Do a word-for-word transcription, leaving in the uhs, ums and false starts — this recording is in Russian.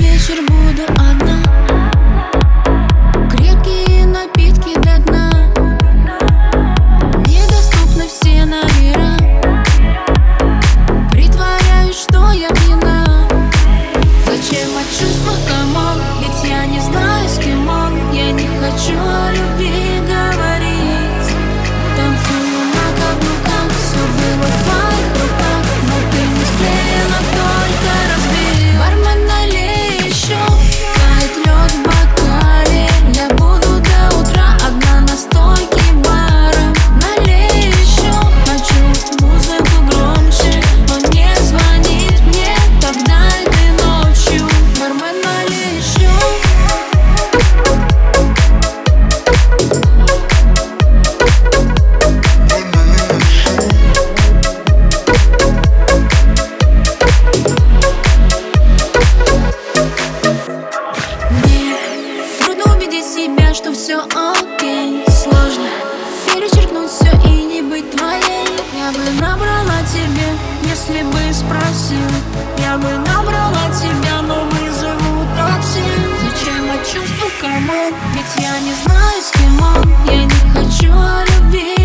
Вечер буду одна, крепкие напитки до дна, недоступны все номера, притворяюсь, что я пьяна. Зачем о чувствах, камон, ведь я не знаю, с кем он. Я не хочу о любви говорить. Танцую на каблуках, все было в твоих руках, но ты не склеила, только разбил. Бармен, налей себя, что все окей. Сложно перечеркнуть все и не быть твоей. Я бы набрала тебе, если бы спросил. Я бы набрала тебя, но вызову такси. Зачем о чувствах, кому? Ведь я не знаю, с кем он. Я не хочу о любви.